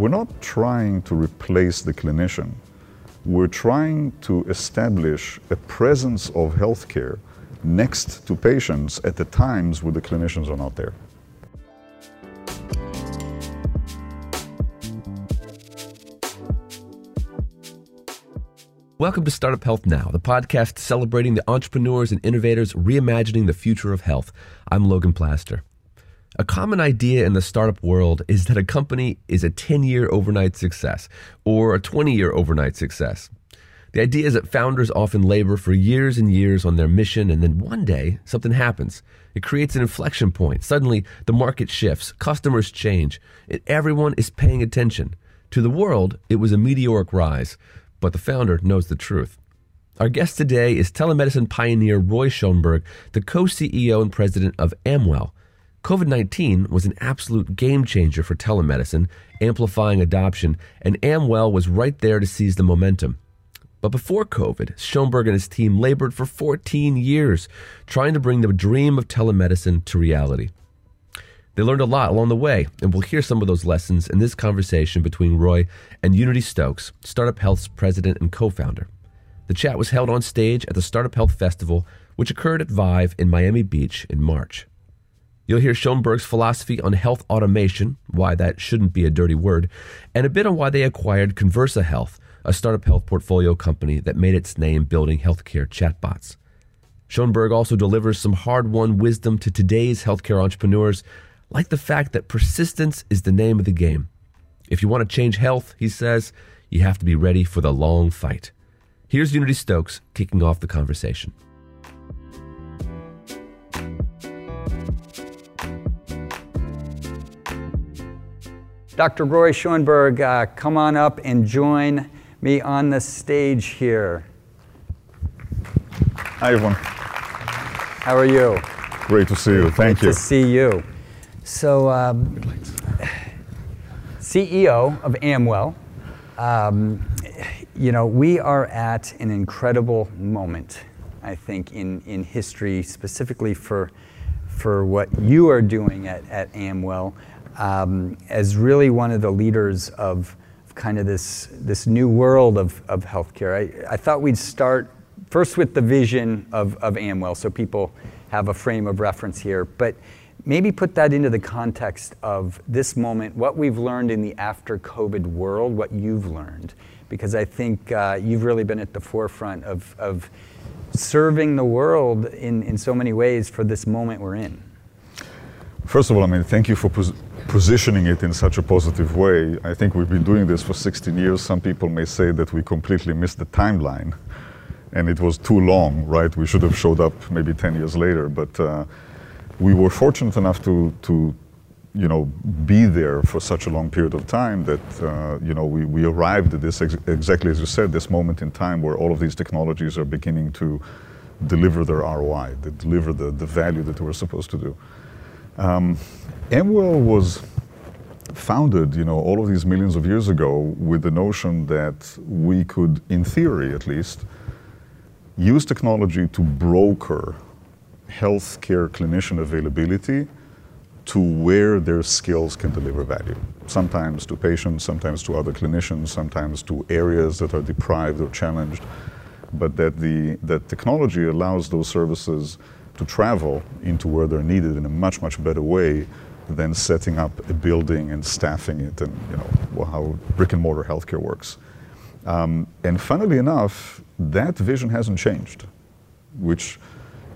We're not trying to replace the clinician. We're trying to establish a presence of healthcare next to patients at the times when the clinicians are not there. Welcome to Startup Health Now, the podcast celebrating the entrepreneurs and innovators reimagining the future of health. I'm Logan Plaster. A common idea in the startup world is that a company is a 10-year overnight success or a 20-year overnight success. The idea is that founders often labor for years and years on their mission, and then one day something happens. It creates an inflection point. Suddenly the market shifts, customers change, and everyone is paying attention. To the world, it was a meteoric rise. But the founder knows the truth. Our guest today is telemedicine pioneer Roy Schoenberg, the co-CEO and president of Amwell. COVID-19 was an absolute game changer for telemedicine, amplifying adoption, and Amwell was right there to seize the momentum. But before COVID, Schoenberg and his team labored for 14 years, trying to bring the dream of telemedicine to reality. They learned a lot along the way, and we'll hear some of those lessons in this conversation between Roy and Unity Stokes, Startup Health's president and co-founder. The chat was held on stage at the Startup Health Festival, which occurred at Vive in Miami Beach in March. You'll hear Schoenberg's philosophy on health automation, why that shouldn't be a dirty word, and a bit on why they acquired Conversa Health, a Startup Health portfolio company that made its name building healthcare chatbots. Schoenberg also delivers some hard-won wisdom to today's healthcare entrepreneurs, like the fact that persistence is the name of the game. If you want to change health, he says, you have to be ready for the long fight. Here's Unity Stokes kicking off the conversation. Dr. Roy Schoenberg, come on up and join me on the stage here. Hi, everyone. How are you? Great to see you. Thank you. Great to see you. So, CEO of Amwell, you know, we are at an incredible moment, I think, in history, specifically for what you are doing at Amwell, as really one of the leaders of kind of this new world of healthcare. I thought we'd start first with the vision of Amwell, so people have a frame of reference here, but maybe put that into the context of this moment, what we've learned in the after-COVID world, what you've learned, because I think you've really been at the forefront of serving the world in so many ways for this moment we're in. First of all, I mean, thank you for positioning it in such a positive way. I think we've been doing this for 16 years. Some people may say that we completely missed the timeline, and it was too long, right? We should have showed up maybe 10 years later, but we were fortunate enough to you know, be there for such a long period of time that you know, we arrived at this exactly as you said, this moment in time where all of these technologies are beginning to deliver their ROI, to deliver the value that we're supposed to do. Amwell was founded, you know, all of these millions of years ago with the notion that we could, in theory at least, use technology to broker healthcare clinician availability to where their skills can deliver value. Sometimes to patients, sometimes to other clinicians, sometimes to areas that are deprived or challenged, but that that technology allows those services to travel into where they're needed in a much, much better way than setting up a building and staffing it and, you know, how brick and mortar healthcare works. And funnily enough, that vision hasn't changed, which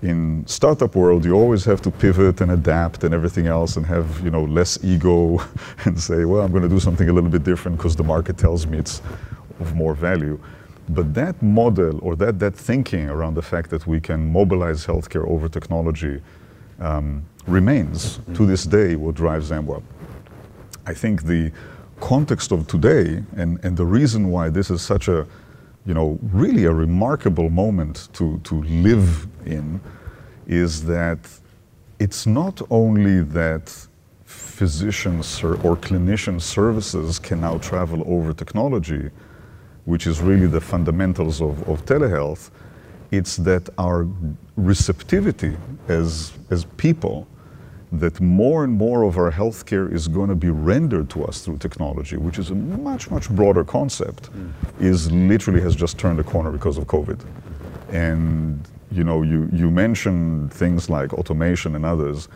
in startup world, you always have to pivot and adapt and everything else and have, you know, less ego and say, well, I'm going to do something a little bit different because the market tells me it's of more value. But that model or that thinking around the fact that we can mobilize healthcare over technology remains to this day what drives Amwell. I think the context of today and the reason why this is such a, you know, really a remarkable moment to live in is that it's not only that physicians or clinician services can now travel over technology, which is really the fundamentals of telehealth, it's that our receptivity as people that more and more of our healthcare is going to be rendered to us through technology, which is a much, much broader concept, is literally has just turned a corner because of COVID. And you know, you mentioned things like automation and others.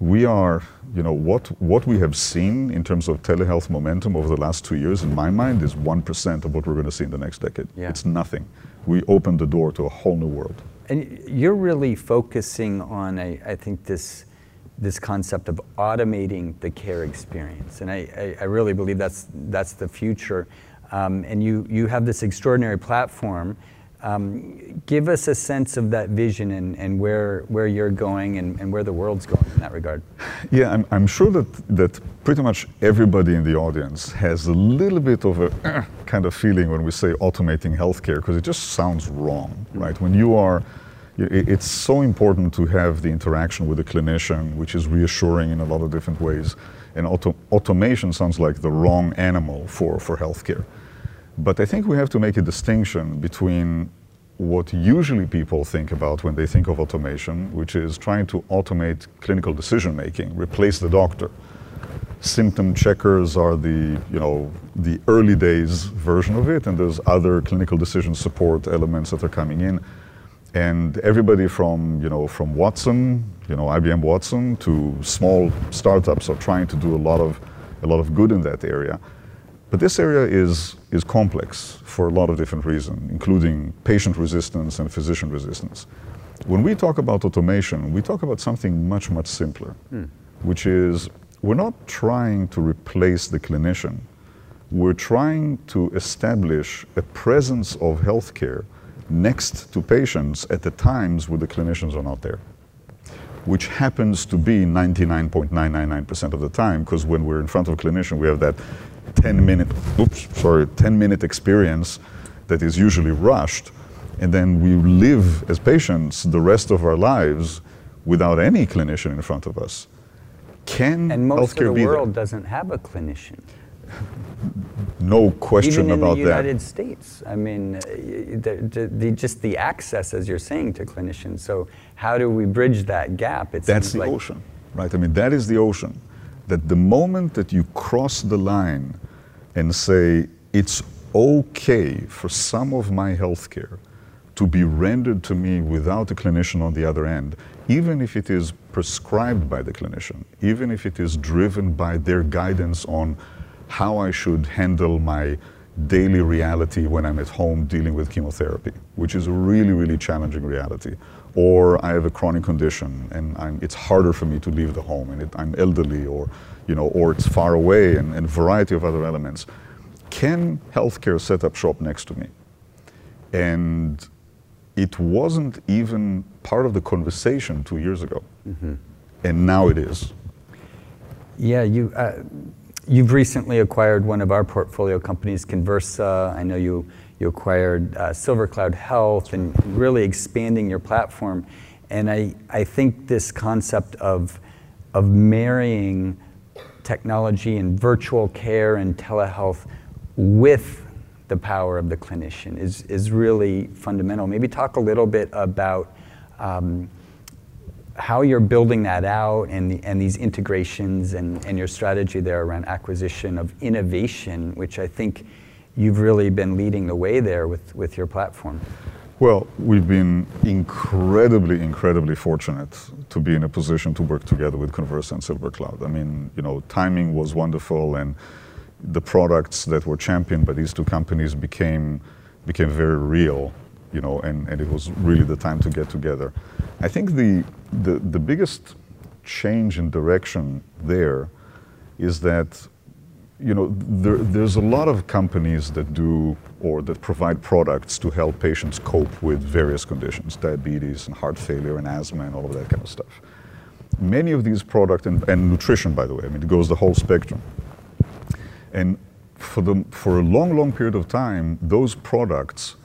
We are, you know, what we have seen in terms of telehealth momentum over the last 2 years, in my mind, is 1% of what we're going to see in the next decade. Yeah. It's nothing. We opened the door to a whole new world. And you're really focusing on, I think, this concept of automating the care experience. And I really believe that's the future. And you have this extraordinary platform. Give us a sense of that vision and where you're going and where the world's going in that regard. Yeah, I'm sure that pretty much everybody in the audience has a little bit of a kind of feeling when we say automating healthcare, because it just sounds wrong, right? When you are, it's so important to have the interaction with the clinician, which is reassuring in a lot of different ways. And automation sounds like the wrong animal for healthcare. But I think we have to make a distinction between what usually people think about when they think of automation, which is trying to automate clinical decision-making, replace the doctor. Symptom checkers are the early days version of it, and there's other clinical decision support elements that are coming in. And everybody from Watson, IBM Watson, to small startups are trying to do a lot of good in that area. But this area is complex for a lot of different reasons, including patient resistance and physician resistance. When we talk about automation, we talk about something much, much simpler, which is we're not trying to replace the clinician. We're trying to establish a presence of healthcare next to patients at the times where the clinicians are not there, which happens to be 99.999% of the time, because when we're in front of a clinician, we have that 10-minute experience that is usually rushed, and then we live as patients the rest of our lives without any clinician in front of us. Can healthcare be there? And most of the world doesn't have a clinician. No question about that. Even in the United States, I mean, just the access, as you're saying, to clinicians. So how do we bridge that gap? That's the ocean, right? I mean, that is the ocean. That the moment that you cross the line and say, it's okay for some of my healthcare to be rendered to me without a clinician on the other end, even if it is prescribed by the clinician, even if it is driven by their guidance on how I should handle my daily reality when I'm at home dealing with chemotherapy, which is a really, really challenging reality. Or I have a chronic condition and it's harder for me to leave the home, and I'm elderly, or or it's far away, and a variety of other elements. Can healthcare set up shop next to me? And it wasn't even part of the conversation 2 years ago, and now it is. Yeah, you've recently acquired one of our portfolio companies, Conversa. I know you acquired SilverCloud Health, and really expanding your platform. And I think this concept of marrying technology and virtual care and telehealth with the power of the clinician is really fundamental. Maybe talk a little bit about how you're building that out and these integrations and your strategy there around acquisition of innovation, which I think you've really been leading the way there with your platform. Well, we've been incredibly, incredibly fortunate to be in a position to work together with Conversa and SilverCloud. I mean, timing was wonderful, and the products that were championed by these two companies became very real, and it was really the time to get together. I think the biggest change in direction there is that there's a lot of companies that do or that provide products to help patients cope with various conditions, diabetes and heart failure and asthma and all of that kind of stuff. Many of these products, and nutrition, by the way, I mean, it goes the whole spectrum. And for a long, long period of time, those products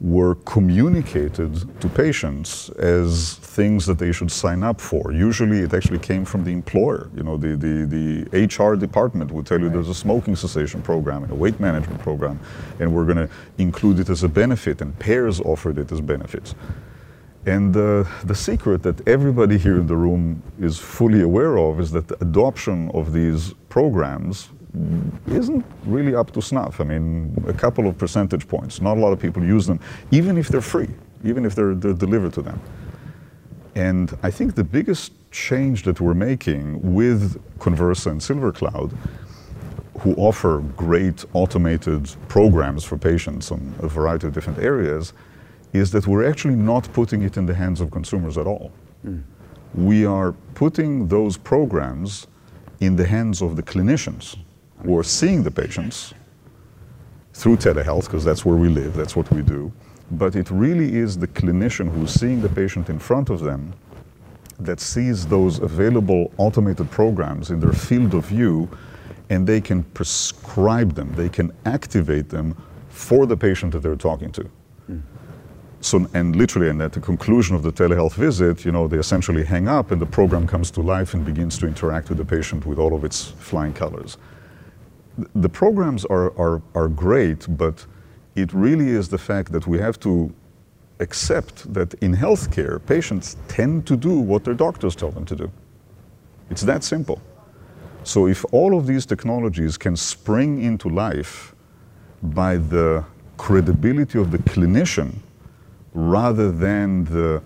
were communicated to patients as things that they should sign up for. Usually it actually came from the employer. The HR department would tell you there's a smoking cessation program and a weight management program, and we're going to include it as a benefit, and payers offered it as benefits. And the secret that everybody here in the room is fully aware of is that the adoption of these programs isn't really up to snuff. I mean, a couple of percentage points. Not a lot of people use them, even if they're free, even if they're delivered to them. And I think the biggest change that we're making with Conversa and SilverCloud, who offer great automated programs for patients on a variety of different areas, is that we're actually not putting it in the hands of consumers at all. Mm. We are putting those programs in the hands of the clinicians who are seeing the patients through telehealth, because that's where we live, that's what we do. But it really is the clinician who's seeing the patient in front of them that sees those available automated programs in their field of view, and they can prescribe them, they can activate them for the patient that they're talking to. Mm. So, and literally, and at the conclusion of the telehealth visit, you know, they essentially hang up and the program comes to life and begins to interact with the patient with all of its flying colors. The programs are great, but it really is the fact that we have to accept that in healthcare, patients tend to do what their doctors tell them to do. It's that simple. So if all of these technologies can spring into life by the credibility of the clinician, rather than the,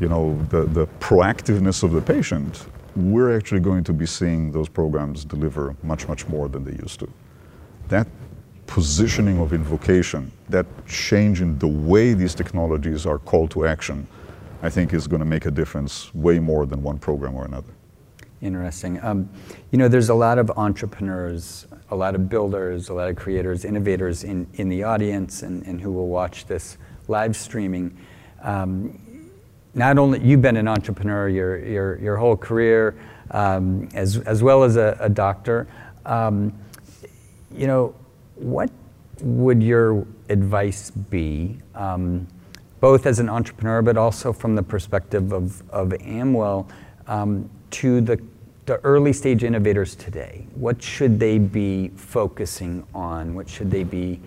you know, the proactiveness of the patient, we're actually going to be seeing those programs deliver much, much more than they used to. That positioning of invocation, that change in the way these technologies are called to action, I think is going to make a difference way more than one program or another. Interesting. You know, there's a lot of entrepreneurs, a lot of builders, a lot of creators, innovators in the audience and who will watch this live streaming. Not only you've been an entrepreneur your whole career, as well as a doctor. You know, what would your advice be, both as an entrepreneur but also from the perspective of Amwell, to the early stage innovators today? What should they be focusing on? What should they be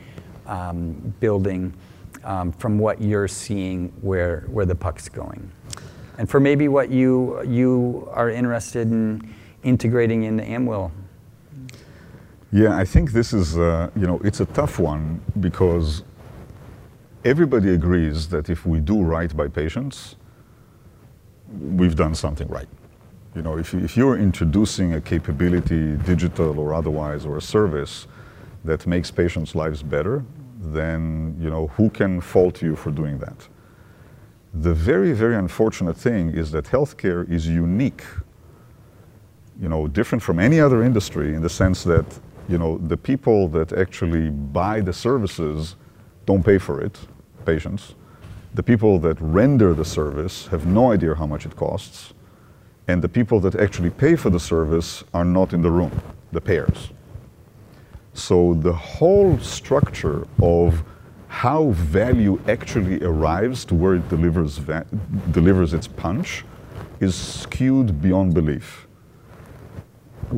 building? From what you're seeing, where the puck's going, and for maybe what you are interested in integrating into Amwell. Yeah, I think this is you know, it's a tough one, because everybody agrees that if we do right by patients, we've done something right. You know, if you're introducing a capability, digital or otherwise, or a service that makes patients' lives better, then, you know, who can fault you for doing that? The very, very unfortunate thing is that healthcare is unique, you know, different from any other industry in the sense that, you know, the people that actually buy the services don't pay for it, patients. The people that render the service have no idea how much it costs, and the people that actually pay for the service are not in the room, the payers. So the whole structure of how value actually arrives to where it delivers its punch is skewed beyond belief.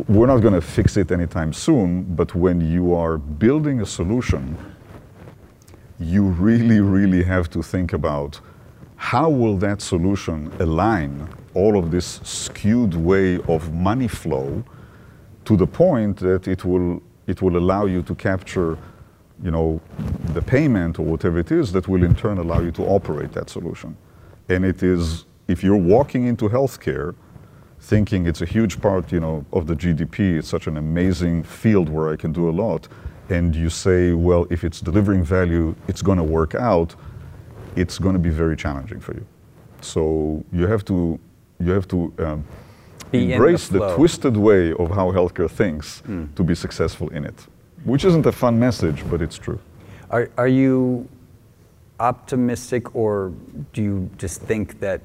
We're not going to fix it anytime soon, but when you are building a solution, you really, really have to think about how will that solution align all of this skewed way of money flow to the point that it will allow you to capture, you know, the payment or whatever it is that will in turn allow you to operate that solution. And it is, if you're walking into healthcare thinking it's a huge part, you know, of the GDP, it's such an amazing field where I can do a lot, and you say, well, if it's delivering value, it's going to work out, it's going to be very challenging for you. So you have to embrace the twisted way of how healthcare thinks to be successful in it, which isn't a fun message, but it's true. Are you optimistic, or do you just think that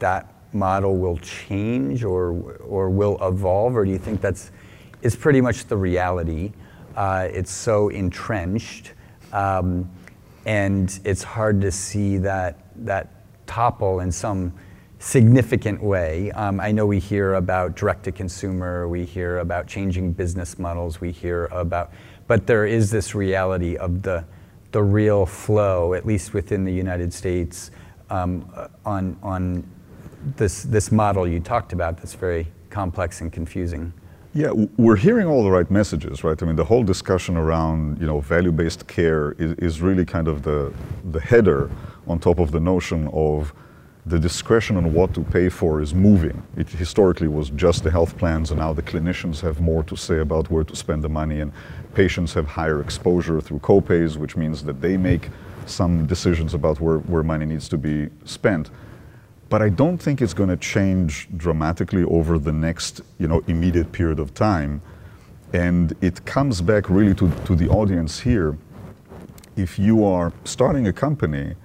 that model will change or will evolve, or do you think it's pretty much the reality? It's so entrenched, and it's hard to see that topple in some significant way. I know we hear about direct-to-consumer, we hear about changing business models, we hear about, but there is this reality of the real flow, at least within the United States, on this model you talked about that's very complex and confusing. Yeah, we're hearing all the right messages, right? I mean, the whole discussion around, you know, value-based care is really kind of the header on top of the notion of the discretion on what to pay for is moving. It historically was just the health plans, and now the clinicians have more to say about where to spend the money, and patients have higher exposure through copays, which means that they make some decisions about where money needs to be spent. But I don't think it's going to change dramatically over the next, you know, immediate period of time. And it comes back really to the audience here. If you are starting a company,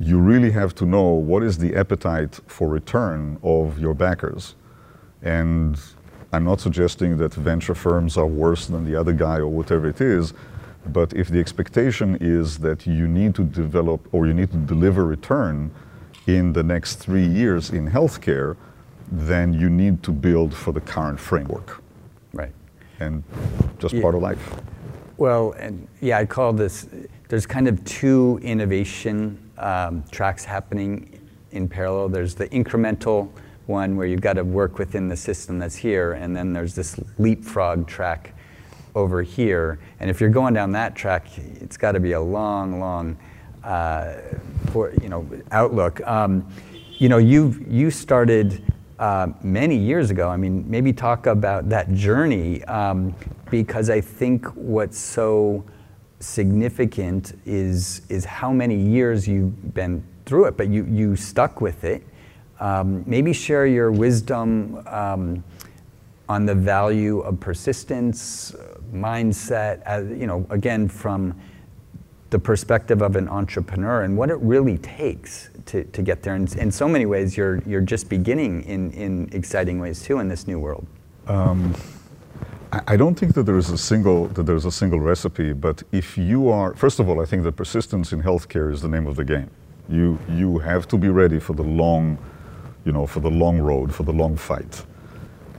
you really have to know what is the appetite for return of your backers. And I'm not suggesting that venture firms are worse than the other guy or whatever it is, but if the expectation is that you need to develop or you need to deliver return in the next 3 years in healthcare, then you need to build for the current framework. Right. And just part of life. Well, and yeah, I call this, there's kind of two innovation tracks happening in parallel. There's the incremental one where you've got to work within the system that's here, and then there's this leapfrog track over here. And if you're going down that track, it's got to be a long, long, for, you know, outlook. You know, you started many years ago. I mean, maybe talk about that journey, because I think what's so significant is how many years you've been through it, but you stuck with it. Maybe share your wisdom on the value of persistence, mindset, as, you know, again, from the perspective of an entrepreneur and what it really takes to get there. And in so many ways, you're just beginning in exciting ways too in this new world. I don't think that there's a single recipe, but if you are, first of all, I think that persistence in healthcare is the name of the game. You have to be ready for the long, you know, for the long road, for the long fight.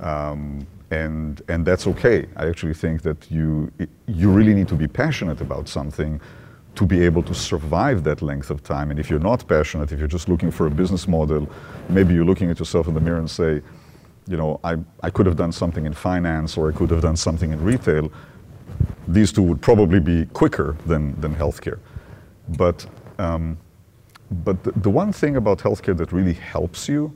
And that's okay. I actually think that you really need to be passionate about something to be able to survive that length of time. And if you're not passionate, if you're just looking for a business model, maybe you're looking at yourself in the mirror and say, you know, I could have done something in finance, or I could have done something in retail. These two would probably be quicker than healthcare. But the one thing about healthcare that really helps you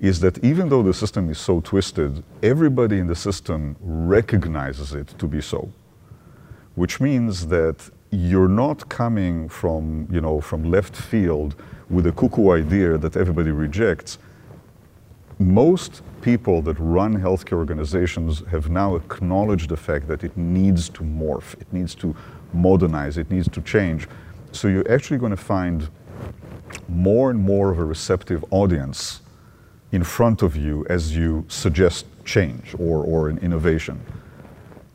is that even though the system is so twisted, everybody in the system recognizes it to be so, which means that you're not coming from, you know, from left field with a cuckoo idea that everybody rejects. Most people that run healthcare organizations have now acknowledged the fact that it needs to morph, it needs to modernize, it needs to change. So you're actually going to find more and more of a receptive audience in front of you as you suggest change or an innovation.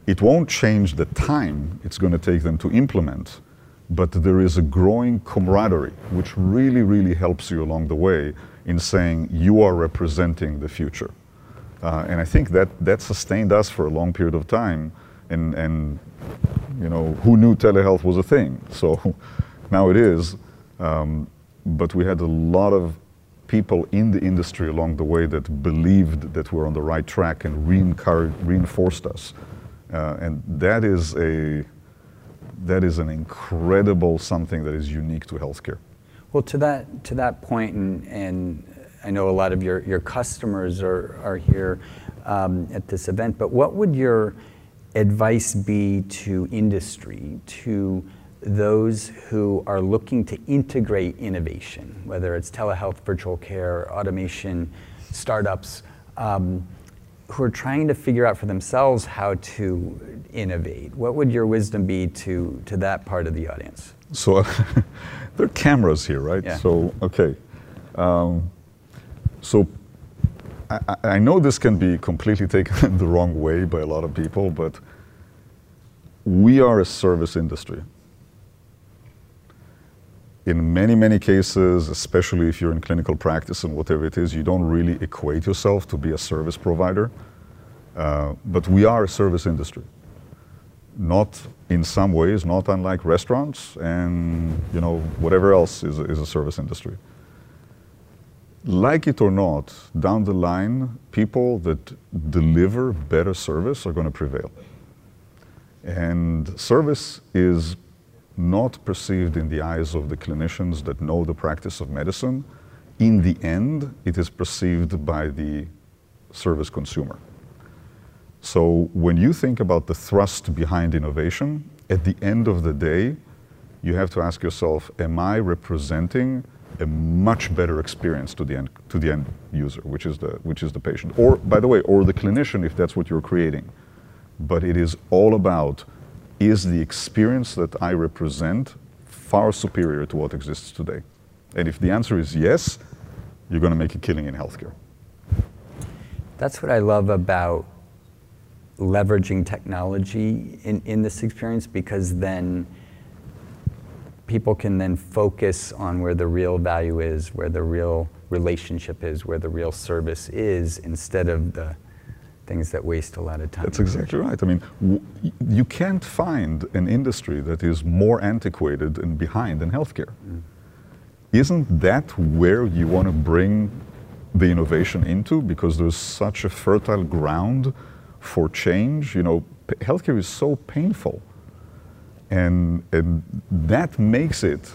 It won't change the time it's going to take them to implement, but there is a growing camaraderie, which really, really helps you along the way in saying you are representing the future. And I think that sustained us for a long period of time. And you know, who knew telehealth was a thing? So now it is, but we had a lot of people in the industry along the way that believed that we're on the right track and reinforced us. And that is an incredible something that is unique to healthcare. Well, to that point, and I know a lot of your customers are here at this event, but what would your advice be to industry, to those who are looking to integrate innovation, whether it's telehealth, virtual care, automation, startups, who are trying to figure out for themselves how to innovate? What would your wisdom be to that part of the audience? So there are cameras here, right? Yeah. So, okay. So I know this can be completely taken the wrong way by a lot of people, but we are a service industry. In many, many cases, especially if you're in clinical practice and whatever it is, you don't really equate yourself to be a service provider. But we are a service industry. Not in some ways, not unlike restaurants and, you know, whatever else is a service industry. like it or not, down the line, people that deliver better service are going to prevail. And service is not perceived in the eyes of the clinicians that know the practice of medicine. In the end, it is perceived by the service consumer. So when you think about the thrust behind innovation, at the end of the day, you have to ask yourself, am I representing a much better experience to the end user, which is the patient, or, by the way, or the clinician, if that's what you're creating. But it is all about, is the experience that I represent far superior to what exists today? And if the answer is yes, you're going to make a killing in healthcare. That's what I love about leveraging technology in this experience, because then people can then focus on where the real value is, where the real relationship is, where the real service is, instead of the things that waste a lot of time. That's exactly right. I mean, you can't find an industry that is more antiquated and behind than healthcare. Mm. Isn't that where you want to bring the innovation into? Because there's such a fertile ground for change. You know, healthcare is so painful. And that makes it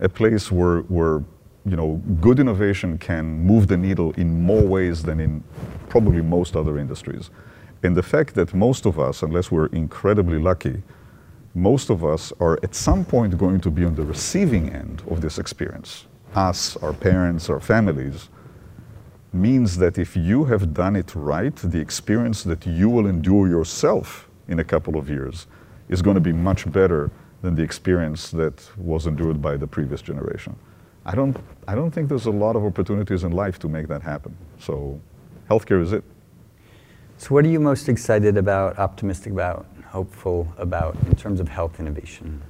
a place where you know, good innovation can move the needle in more ways than in probably most other industries. And the fact that most of us, unless we're incredibly lucky, most of us are at some point going to be on the receiving end of this experience, us, our parents, our families, means that if you have done it right, the experience that you will endure yourself in a couple of years is going to be much better than the experience that was endured by the previous generation. I don't think there's a lot of opportunities in life to make that happen. So healthcare is it. So what are you most excited about, optimistic about, hopeful about in terms of health innovation?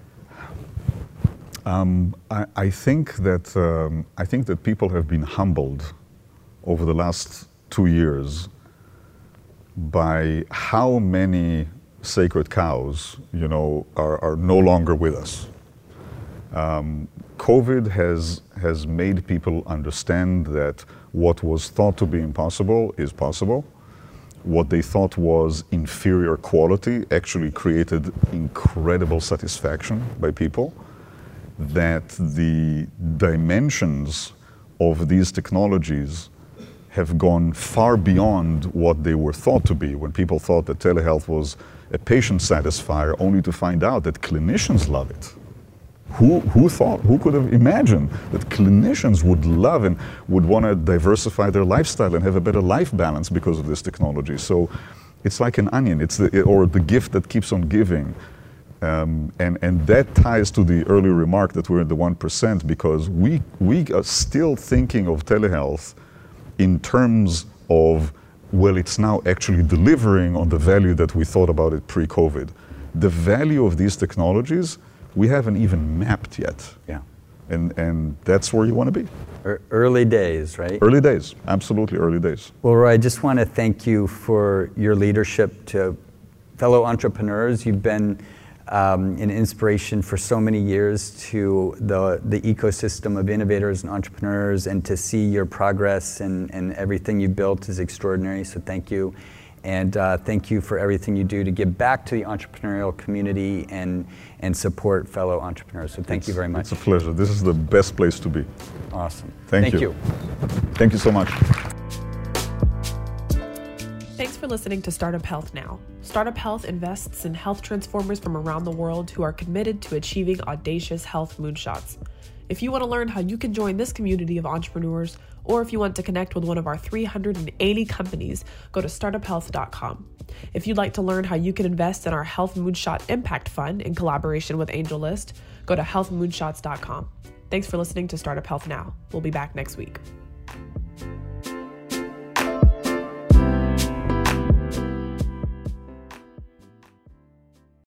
I think that people have been humbled over the last 2 years by how many sacred cows, you know, are no longer with us. COVID has made people understand that what was thought to be impossible is possible. What they thought was inferior quality actually created incredible satisfaction by people. That the dimensions of these technologies have gone far beyond what they were thought to be, when people thought that telehealth was a patient satisfier, only to find out that clinicians love it. Who could have imagined that clinicians would love and would want to diversify their lifestyle and have a better life balance because of this technology? So it's like an onion, or the gift that keeps on giving. And that ties to the earlier remark that we're in the 1%, because we are still thinking of telehealth in terms of, well, it's now actually delivering on the value that we thought about it pre-COVID. The value of these technologies, we haven't even mapped yet. Yeah. And that's where you want to be. Early days, right? Early days, absolutely early days. Well, Roy, I just want to thank you for your leadership to fellow entrepreneurs. You've been an inspiration for so many years to the ecosystem of innovators and entrepreneurs, and to see your progress and everything you built is extraordinary, so thank you. And thank you for everything you do to give back to the entrepreneurial community and support fellow entrepreneurs. So thank you very much. It's a pleasure. This is the best place to be. Awesome. Thank you. Thank you so much. Thanks for listening to Startup Health Now. Startup Health invests in health transformers from around the world who are committed to achieving audacious health moonshots. If you want to learn how you can join this community of entrepreneurs, or if you want to connect with one of our 380 companies, go to startuphealth.com. If you'd like to learn how you can invest in our Health Moonshot Impact Fund in collaboration with AngelList, go to healthmoonshots.com. Thanks for listening to Startup Health Now. We'll be back next week.